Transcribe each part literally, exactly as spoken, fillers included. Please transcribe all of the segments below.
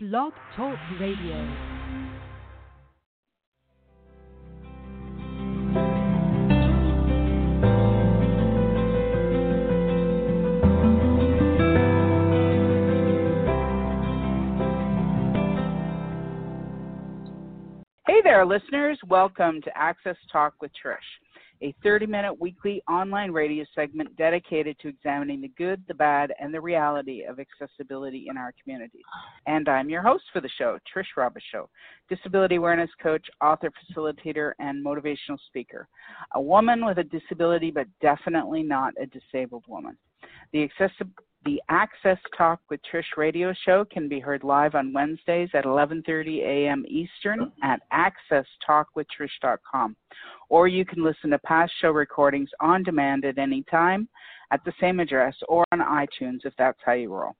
Blog Talk Radio. Our listeners, welcome to Access Talk with Trish, a thirty-minute weekly online radio segment dedicated to examining the good, the bad, and the reality of accessibility in our communities. And I'm your host for the show, Trish Robichaux, disability awareness coach, author, facilitator, and motivational speaker, a woman with a disability but definitely not a disabled woman. The accessibility The Access Talk with Trish radio show can be heard live on Wednesdays at eleven thirty a.m. Eastern at access talk with trish dot com. Or you can listen to past show recordings on demand at any time at the same address or on iTunes if that's how you roll.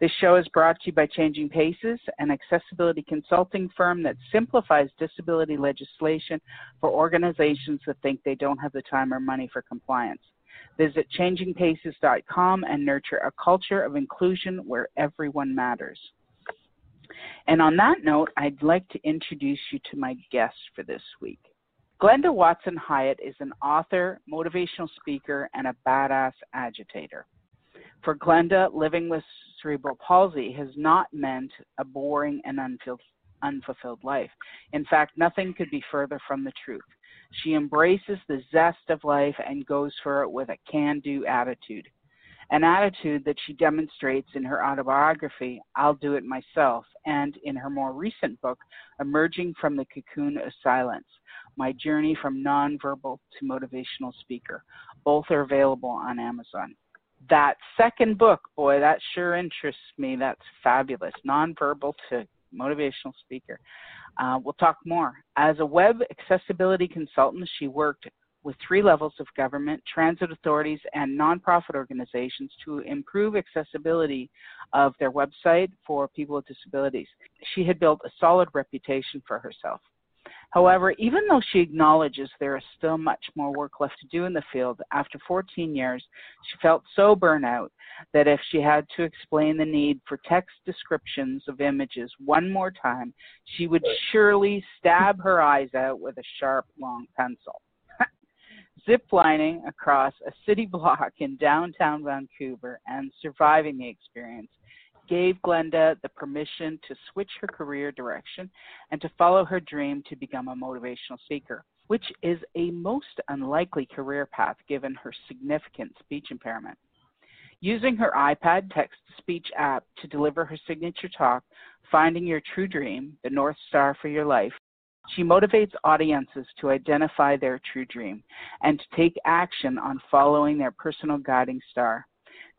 This show is brought to you by Changing Paces, an accessibility consulting firm that simplifies disability legislation for organizations that think they don't have the time or money for compliance. Visit changing paces dot com and nurture a culture of inclusion where everyone matters. And on that note, I'd like to introduce you to my guest for this week. Glenda Watson Hyatt is an author, motivational speaker, and a badass agitator. For Glenda, living with cerebral palsy has not meant a boring and unfulfilled unfulfilled life. In fact, nothing could be further from the truth. She embraces the zest of life and goes for it with a can-do attitude, an attitude that she demonstrates in her autobiography, I'll Do It Myself, and in her more recent book, Emerging from the Cocoon of Silence: My Journey from Non-Verbal to Motivational Speaker. Both are available on Amazon. That second book, boy, that sure interests me. That's fabulous. Nonverbal to motivational speaker. Uh, we'll talk more. As a web accessibility consultant, she worked with three levels of government, transit authorities, and nonprofit organizations to improve accessibility of their website for people with disabilities. She had built a solid reputation for herself. However, even though she acknowledges there is still much more work left to do in the field, after fourteen years, she felt so burnt out that if she had to explain the need for text descriptions of images one more time, she would surely stab her eyes out with a sharp, long pencil. Ziplining across a city block in downtown Vancouver and surviving the experience gave Glenda the permission to switch her career direction and to follow her dream to become a motivational speaker, which is a most unlikely career path given her significant speech impairment. Using her iPad text-to-speech app to deliver her signature talk, Finding Your True Dream, The North Star for Your Life, she motivates audiences to identify their true dream and to take action on following their personal guiding star.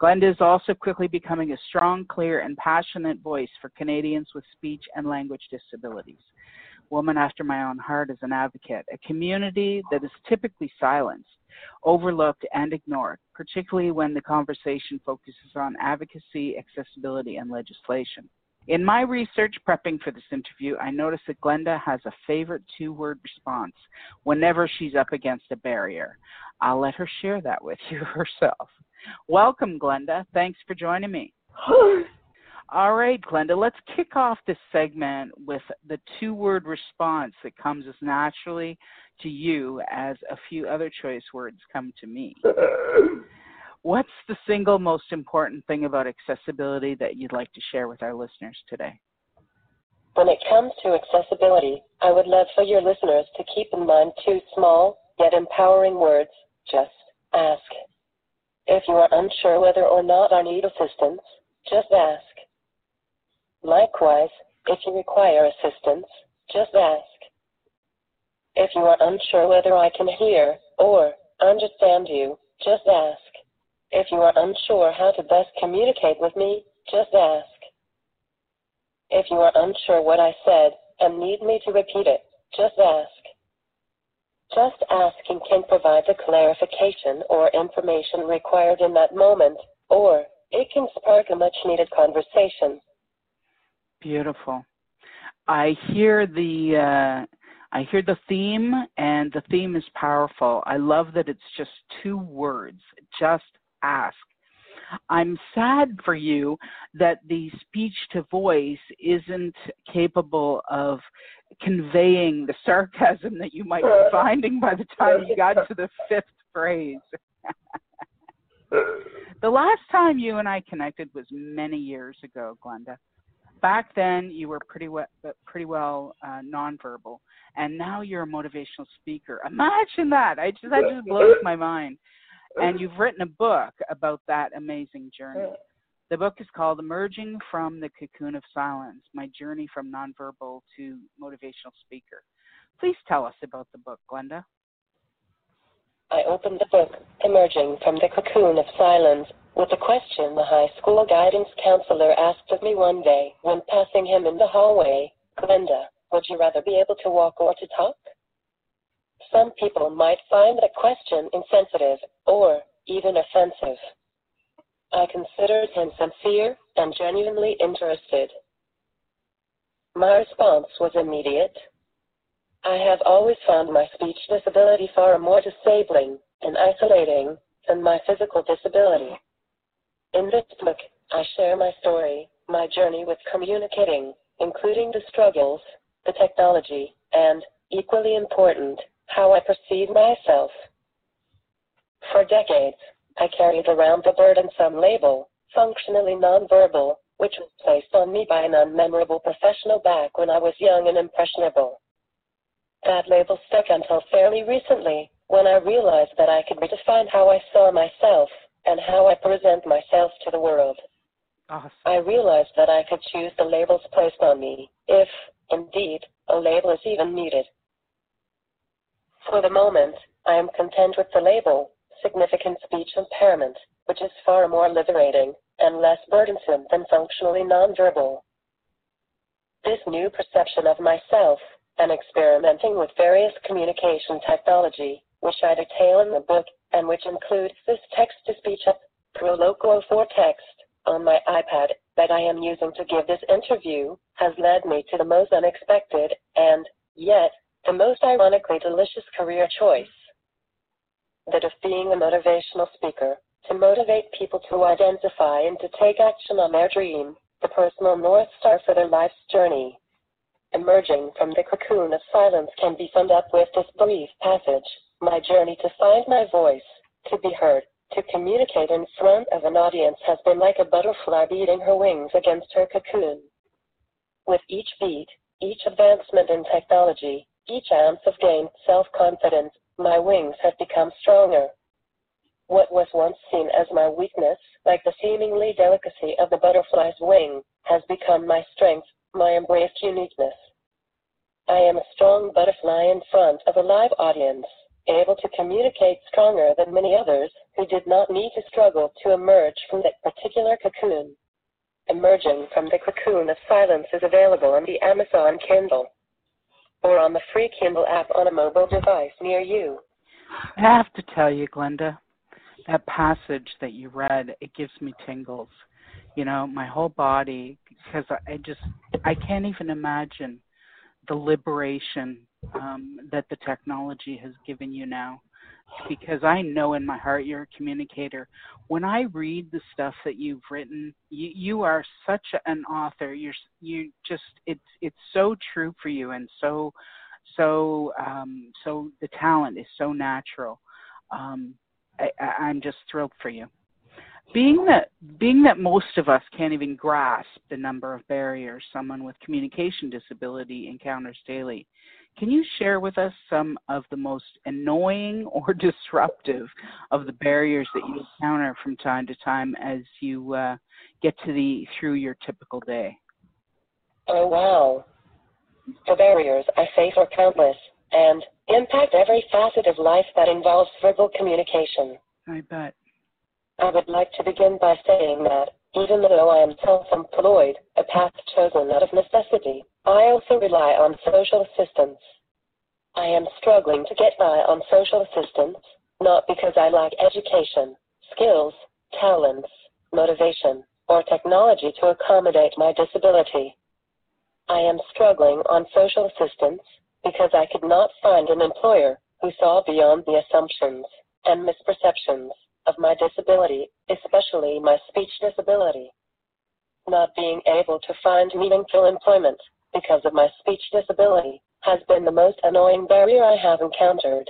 Glenda is also quickly becoming a strong, clear, and passionate voice for Canadians with speech and language disabilities. Woman after my own heart is an advocate, a community that is typically silenced, overlooked, and ignored, particularly when the conversation focuses on advocacy, accessibility, and legislation. In my research prepping for this interview, I noticed that Glenda has a favorite two-word response whenever she's up against a barrier. I'll let her share that with you herself. Welcome, Glenda. Thanks for joining me. All right, Glenda, let's kick off this segment with the two-word response that comes as naturally to you as a few other choice words come to me. What's the single most important thing about accessibility that you'd like to share with our listeners today? When it comes to accessibility, I would love for your listeners to keep in mind two small yet empowering words, just ask. If you are unsure whether or not I need assistance, just ask. Likewise, if you require assistance, just ask. If you are unsure whether I can hear or understand you, just ask. If you are unsure how to best communicate with me, just ask. If you are unsure what I said and need me to repeat it, just ask. Just asking can provide the clarification or information required in that moment, or it can spark a much-needed conversation. Beautiful. I hear the... Uh... I hear the theme, and the theme is powerful. I love that it's just two words, just ask. I'm sad for you that the speech to voice isn't capable of conveying the sarcasm that you might be finding by the time you got to the fifth phrase. The last time you and I connected was many years ago, Glenda. Back then, you were pretty well, pretty well uh, nonverbal, and now you're a motivational speaker. Imagine that. I just, that just blows my mind. And you've written a book about that amazing journey. The book is called Emerging from the Cocoon of Silence: My Journey from Nonverbal to Motivational Speaker. Please tell us about the book, Glenda. I opened the book, Emerging from the Cocoon of Silence, with a question the high school guidance counselor asked of me one day when passing him in the hallway. Glenda, would you rather be able to walk or to talk? Some people might find the question insensitive or even offensive. I considered him sincere and genuinely interested. My response was immediate. I have always found my speech disability far more disabling and isolating than my physical disability. In this book, I share my story, my journey with communicating, including the struggles, the technology, and, equally important, how I perceive myself. For decades, I carried around the burdensome label, functionally nonverbal, which was placed on me by an unmemorable professional back when I was young and impressionable. That label stuck until fairly recently, when I realized that I could redefine how I saw myself and how I present myself to the world. Awesome. I realized that I could choose the labels placed on me, if, indeed, a label is even needed. For the moment, I am content with the label, significant speech impairment, which is far more liberating and less burdensome than functionally nonverbal. This new perception of myself, and experimenting with various communication technology, which I detail in the book, and which includes this text-to-speech app, Proloquo four Text, on my iPad, that I am using to give this interview, has led me to the most unexpected and, yet, the most ironically delicious career choice, that of being a motivational speaker, to motivate people to identify and to take action on their dream, the personal North Star for their life's journey. Emerging from the Cocoon of Silence can be summed up with this brief passage: my journey to find my voice, to be heard, to communicate in front of an audience has been like a butterfly beating her wings against her cocoon. With each beat, each advancement in technology, each ounce of gained self-confidence, my wings have become stronger. What was once seen as my weakness, like the seemingly delicacy of the butterfly's wing, has become my strength, my embraced uniqueness. I am a strong butterfly in front of a live audience, able to communicate stronger than many others who did not need to struggle to emerge from that particular cocoon. Emerging from the Cocoon of Silence is available on the Amazon Kindle, or on the free Kindle app on a mobile device near you. I have to tell you, Glenda, that passage that you read, it gives me tingles. You know, my whole body, because I just, I can't even imagine the liberation um, that the technology has given you now. Because I know in my heart you're a communicator. When I read the stuff that you've written, you, you are such an author. You're you just it's it's so true for you, and so so um, so the talent is so natural. Um, I, I, I'm just thrilled for you. Being that being that most of us can't even grasp the number of barriers someone with communication disability encounters daily, can you share with us some of the most annoying or disruptive of the barriers that you encounter from time to time as you uh, get to the through your typical day? Oh, wow. The barriers I face are countless and impact every facet of life that involves verbal communication. I bet. I would like to begin by saying that, even though I am self-employed, a path chosen out of necessity, I also rely on social assistance. I am struggling to get by on social assistance, not because I lack education, skills, talents, motivation, or technology to accommodate my disability. I am struggling on social assistance because I could not find an employer who saw beyond the assumptions and misperceptions of my disability, especially my speech disability. Not being able to find meaningful employment because of my speech disability has been the most annoying barrier I have encountered.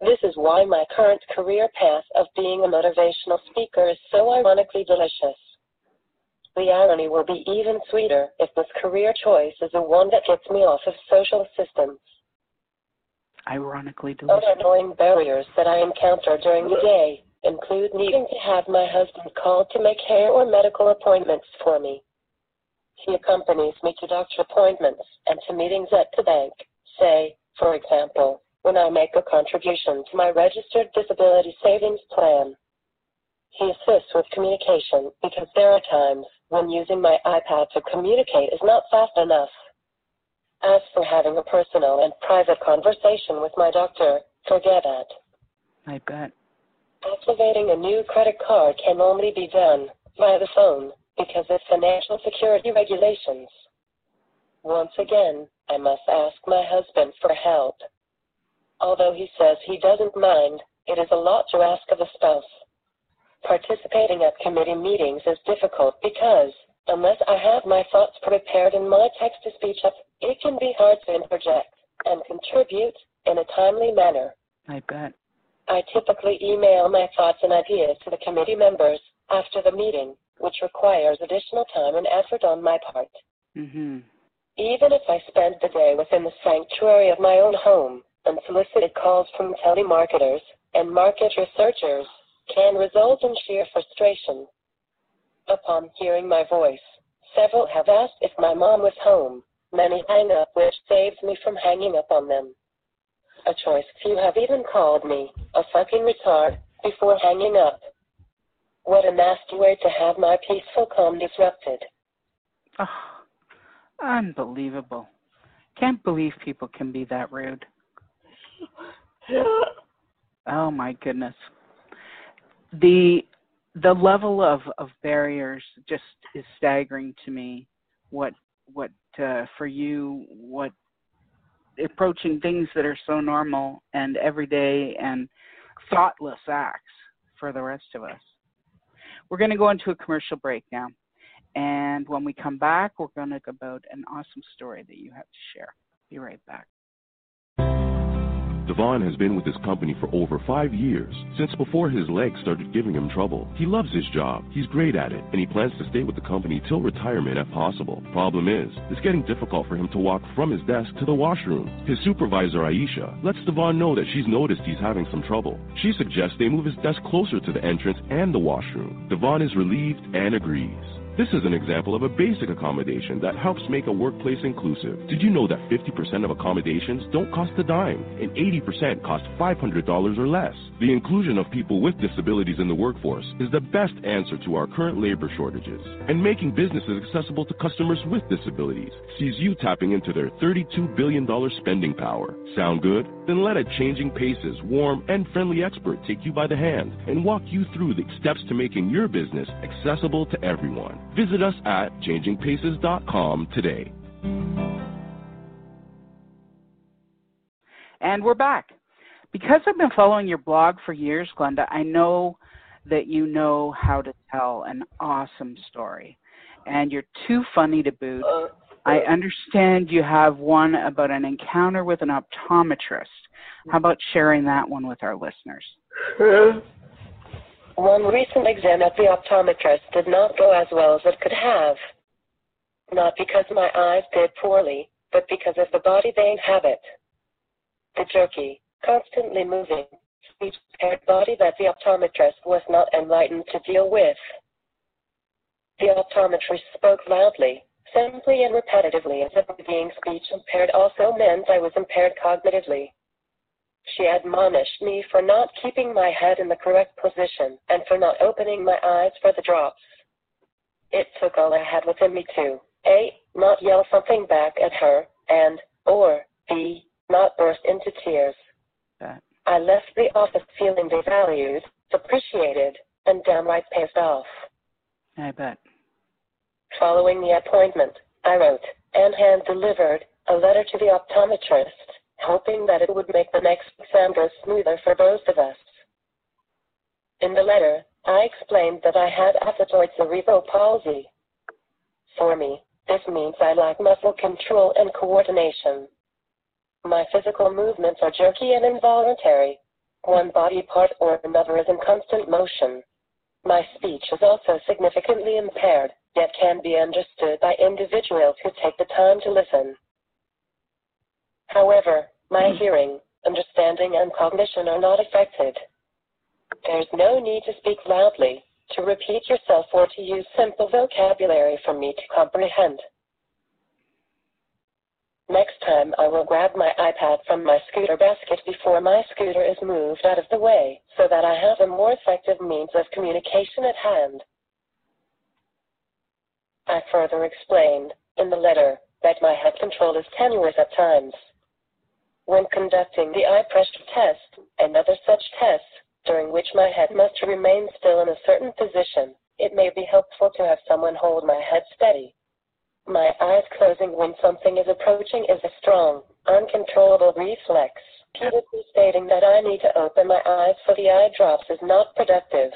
This is why my current career path of being a motivational speaker is so ironically delicious. The irony will be even sweeter if this career choice is the one that gets me off of social assistance. Ironically delicious. Other annoying barriers that I encounter during the day include needing to have my husband call to make hair or medical appointments for me. He accompanies me to doctor appointments and to meetings at the bank, say, for example, when I make a contribution to my registered disability savings plan. He assists with communication because there are times when using my iPad to communicate is not fast enough. As for having a personal and private conversation with my doctor, forget it. I bet. Activating a new credit card can only be done via the phone because of financial security regulations. Once again, I must ask my husband for help. Although he says he doesn't mind, it is a lot to ask of a spouse. Participating at committee meetings is difficult because, unless I have my thoughts prepared in my text-to-speech app, it can be hard to interject and contribute in a timely manner. I bet. I typically email my thoughts and ideas to the committee members after the meeting, which requires additional time and effort on my part. Mm-hmm. Even if I spend the day within the sanctuary of my own home, unsolicited calls from telemarketers and market researchers can result in sheer frustration. Upon hearing my voice, several have asked if my mom was home. Many hang up, which saves me from hanging up on them. A choice few have even called me a fucking retard before hanging up. What a nasty way to have my peaceful calm disrupted. Oh, unbelievable. Can't believe people can be that rude. Oh my goodness. The the level of, of barriers just is staggering to me. What what uh, for you, what approaching things that are so normal and everyday and thoughtless acts for the rest of us. We're going to go into a commercial break now. And when we come back, we're going to talk about an awesome story that you have to share. Be right back. Devon has been with his company for over five years, since before his legs started giving him trouble. He loves his job, he's great at it, and he plans to stay with the company till retirement if possible. Problem is, it's getting difficult for him to walk from his desk to the washroom. His supervisor, Aisha, lets Devon know that she's noticed he's having some trouble. She suggests they move his desk closer to the entrance and the washroom. Devon is relieved and agrees. This is an example of a basic accommodation that helps make a workplace inclusive. Did you know that fifty percent of accommodations don't cost a dime and eighty percent cost five hundred dollars or less? The inclusion of people with disabilities in the workforce is the best answer to our current labor shortages. And making businesses accessible to customers with disabilities sees you tapping into their thirty-two billion dollars spending power. Sound good? Then let a Changing Paces, warm, and friendly expert take you by the hand and walk you through the steps to making your business accessible to everyone. Visit us at changing paces dot com today. And we're back. Because I've been following your blog for years, Glenda, I know that you know how to tell an awesome story. And you're too funny to boot. I understand you have one about an encounter with an optometrist. How about sharing that one with our listeners? Sure. One recent exam at the optometrist did not go as well as it could have. Not because my eyes did poorly, but because of the body they inhabit. The jerky, constantly moving, speech-impaired body that the optometrist was not enlightened to deal with. The optometrist spoke loudly, simply and repetitively, as if being speech-impaired also meant I was impaired cognitively. She admonished me for not keeping my head in the correct position and for not opening my eyes for the drops. It took all I had within me to A. not yell something back at her, and or B. not burst into tears. That. I left the office feeling devalued, appreciated, and downright pissed off. I bet. Following the appointment, I wrote and hand-delivered a letter to the optometrist, hoping that it would make the next exam go smoother for both of us. In the letter, I explained that I had acetoid cerebral palsy. For me, this means I lack muscle control and coordination. My physical movements are jerky and involuntary. One body part or another is in constant motion. My speech is also significantly impaired, yet can be understood by individuals who take the time to listen. However, my hearing, understanding, and cognition are not affected. There's no need to speak loudly, to repeat yourself, or to use simple vocabulary for me to comprehend. Next time I will grab my iPad from my scooter basket before my scooter is moved out of the way, so that I have a more effective means of communication at hand. I further explained, in the letter, that my head control is tenuous at times. When conducting the eye pressure test, and other such tests, during which my head must remain still in a certain position, it may be helpful to have someone hold my head steady. My eyes closing when something is approaching is a strong, uncontrollable reflex. Repeatedly stating that I need to open my eyes for the eye drops is not productive.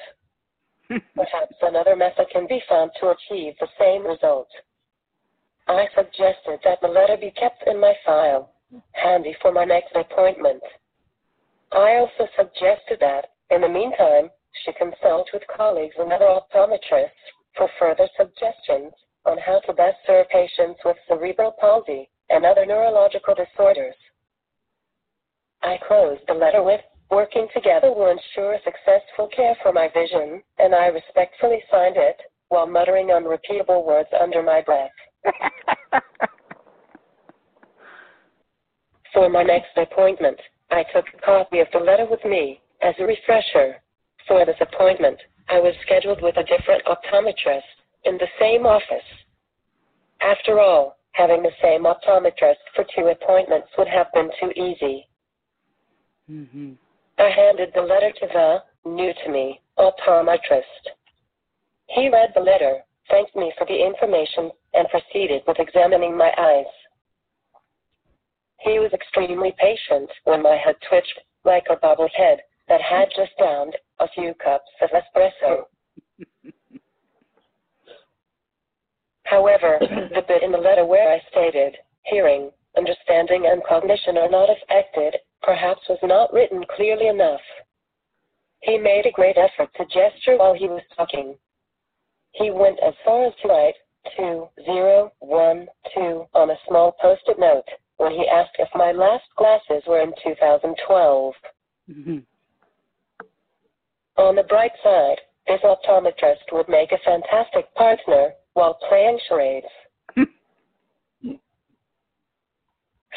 Perhaps another method can be found to achieve the same result. I suggested that the letter be kept in my file, handy for my next appointment. I also suggested that, in the meantime, she consult with colleagues and other optometrists for further suggestions on how to best serve patients with cerebral palsy and other neurological disorders. I closed the letter with, "Working together will ensure successful care for my vision," and I respectfully signed it, while muttering unrepeatable words under my breath. For my next appointment, I took a copy of the letter with me, as a refresher. For this appointment, I was scheduled with a different optometrist, in the same office. After all, having the same optometrist for two appointments would have been too easy. Mm-hmm. I handed the letter to the, new to me, optometrist. He read the letter, thanked me for the information, and proceeded with examining my eyes. He was extremely patient when my head twitched, like a bobbled head that had just downed a few cups of espresso. However, the bit in the letter where I stated, hearing, understanding, and cognition are not affected, perhaps was not written clearly enough. He made a great effort to gesture while he was talking. He went as far as to write two thousand twelve on a small post-it note when he asked if my last glasses were in two thousand twelve. Mm-hmm. On the bright side, this optometrist would make a fantastic partner while playing charades.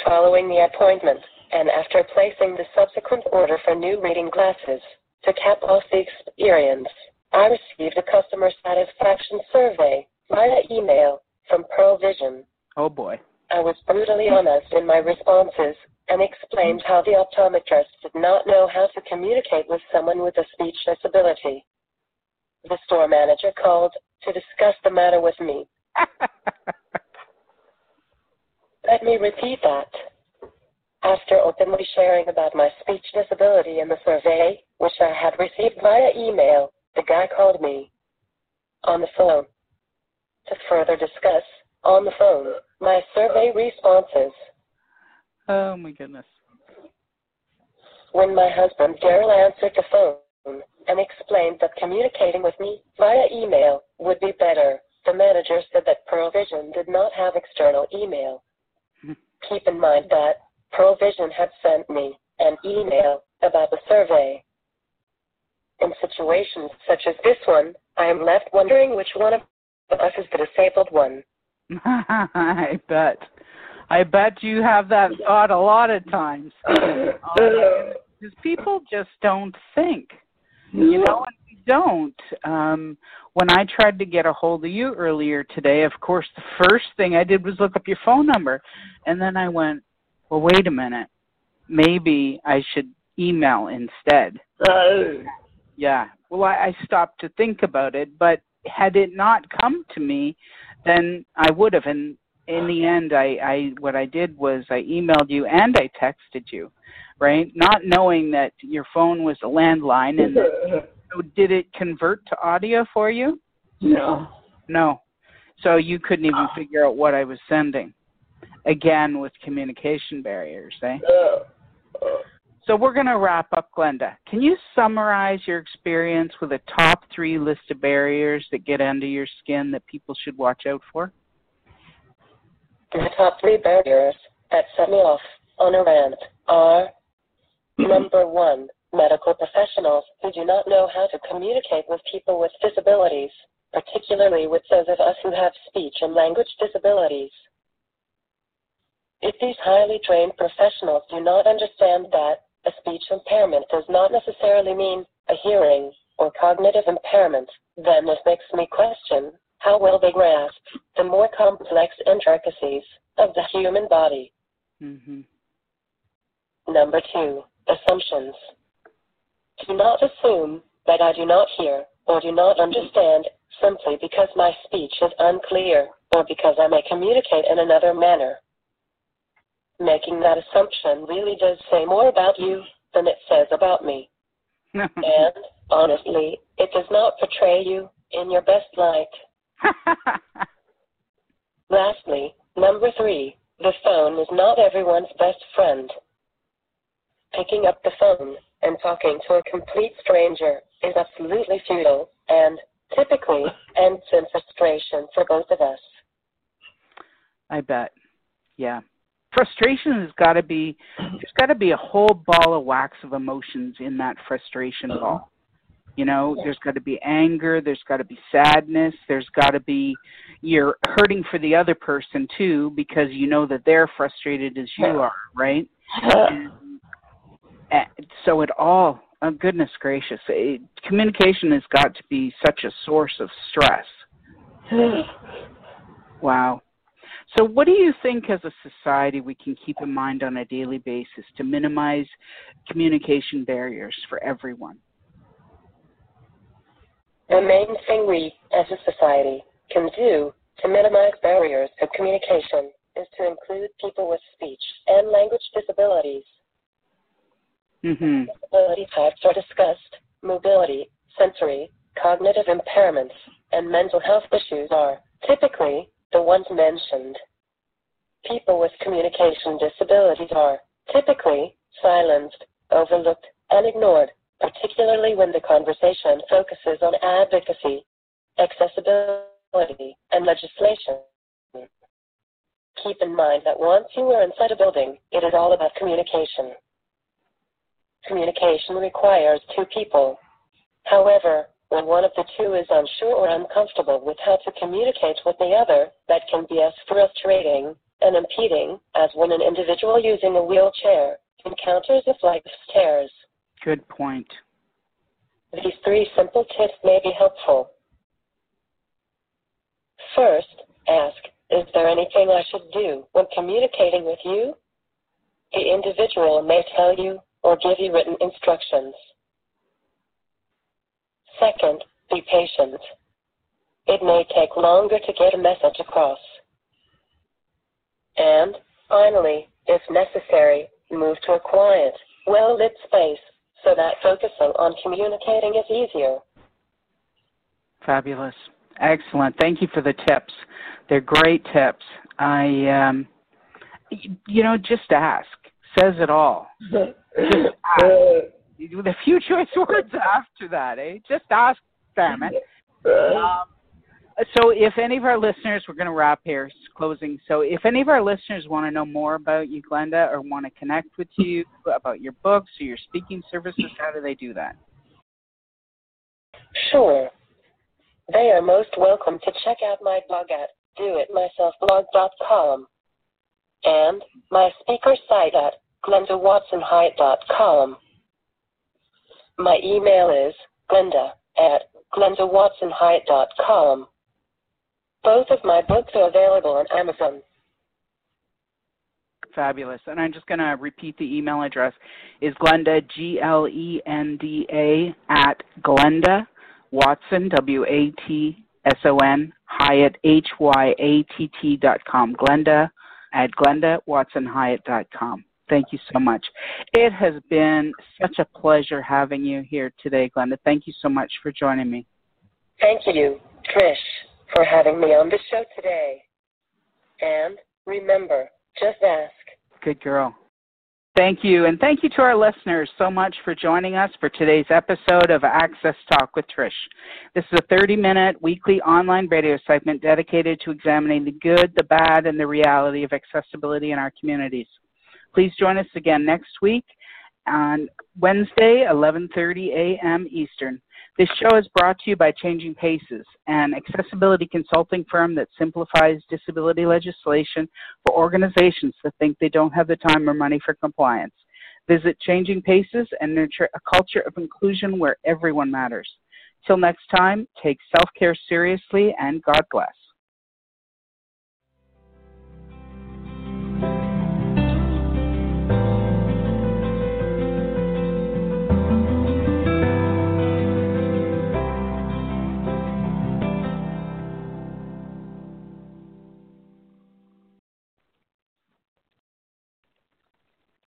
Following the appointment, and after placing the subsequent order for new reading glasses, to cap off the experience, I received a customer satisfaction survey via email from Pearle Vision. Oh boy. I was brutally honest in my responses and explained how the optometrist did not know how to communicate with someone with a speech disability. The store manager called to discuss the matter with me. Let me repeat that. After openly sharing about my speech disability in the survey, which I had received via email, the guy called me on the phone to further discuss, on the phone, my survey responses. Oh, my goodness. When my husband, Daryl, answered the phone and explained that communicating with me via email would be better, the manager said that Pearle Vision did not have external email. Keep in mind that Pearle Vision had sent me an email about the survey. In situations such as this one, I am left wondering which one of us is the disabled one. I bet. I bet you have that thought a lot of times. Because people just don't think. You know, and we don't. Um, when I tried to get a hold of you earlier today, of course, the first thing I did was look up your phone number. And then I went, well, wait a minute. Maybe I should email instead. Oh. Yeah. Well, I, I stopped to think about it, but had it not come to me, then I would have. And in the end, I, I what I did was I emailed you and I texted you, right? Not knowing that your phone was a landline and that So did it convert to audio for you? No. No. So you couldn't even uh, figure out what I was sending. Again, with communication barriers, eh? Uh, uh, so we're going to wrap up, Glenda. Can you summarize your experience with a top three list of barriers that get under your skin that people should watch out for? The top three barriers that set me off on a rant are, number one, medical professionals who do not know how to communicate with people with disabilities, particularly with those of us who have speech and language disabilities. If these highly trained professionals do not understand that a speech impairment does not necessarily mean a hearing or cognitive impairment, then this makes me question how well they grasp the more complex intricacies of the human body. Mm-hmm. Number two, assumptions. Do not assume that I do not hear or do not understand simply because my speech is unclear or because I may communicate in another manner. Making that assumption really does say more about you than it says about me. And, honestly, it does not portray you in your best light. Lastly, number three, the phone is not everyone's best friend. Picking up the phone and talking to a complete stranger is absolutely futile and typically ends in frustration for both of us. I bet. Yeah. Frustration has got to be, there's got to be a whole ball of wax of emotions in that frustration uh-huh. ball. You know, yeah. There's got to be anger. There's got to be sadness. There's got to be, you're hurting for the other person too, because you know that they're frustrated as you yeah. are, right? Yeah. And, so it all, oh goodness gracious, it, communication has got to be such a source of stress. Wow. So what do you think as a society we can keep in mind on a daily basis to minimize communication barriers for everyone? The main thing we as a society can do to minimize barriers to communication is to include people with speech and language disabilities. Mm-hmm. Disability types are discussed, mobility, sensory, cognitive impairments, and mental health issues are typically the ones mentioned. People with communication disabilities are typically silenced, overlooked, and ignored, particularly when the conversation focuses on advocacy, accessibility, and legislation. Keep in mind that once you are inside a building, it is all about communication. Communication requires two people. However, when one of the two is unsure or uncomfortable with how to communicate with the other, that can be as frustrating and impeding as when an individual using a wheelchair encounters a flight of stairs. Good point. These three simple tips may be helpful. First, ask, is there anything I should do when communicating with you? The individual may tell you or give you written instructions. Second, be patient. It may take longer to get a message across. And finally, if necessary, move to a quiet, well-lit space so that focusing on communicating is easier. Fabulous. Excellent. Thank you for the tips. They're great tips. I, um, you know, just ask. Says it all. Just ask. With a few choice words after that, eh? Just ask, damn it. Um, so if any of our listeners, we're going to wrap here, closing. So if any of our listeners want to know more about you, Glenda, or want to connect with you about your books or your speaking services, how do they do that? Sure. They are most welcome to check out my blog at do it myself blog dot com and my speaker site at glenda watson hyatt dot com. My email is glenda at glenda watson hyatt dot com. Both of my books are available on Amazon. Fabulous. And I'm just going to repeat the email address. Is Glenda, G L E N D A, at Glenda Watson, W A T S O N, Hyatt, H Y A T T dot com. Glenda at glenda watson hyatt dot com. Thank you so much. It has been such a pleasure having you here today, Glenda. Thank you so much for joining me. Thank you, Trish, for having me on the show today. And remember, just ask. Good girl. Thank you, and thank you to our listeners so much for joining us for today's episode of Access Talk with Trish. This is a thirty-minute weekly online radio segment dedicated to examining the good, the bad, and the reality of accessibility in our communities. Please join us again next week on Wednesday, eleven thirty a.m. Eastern. This show is brought to you by Changing Paces, an accessibility consulting firm that simplifies disability legislation for organizations that think they don't have the time or money for compliance. Visit Changing Paces and nurture a culture of inclusion where everyone matters. Till next time, take self-care seriously, and God bless.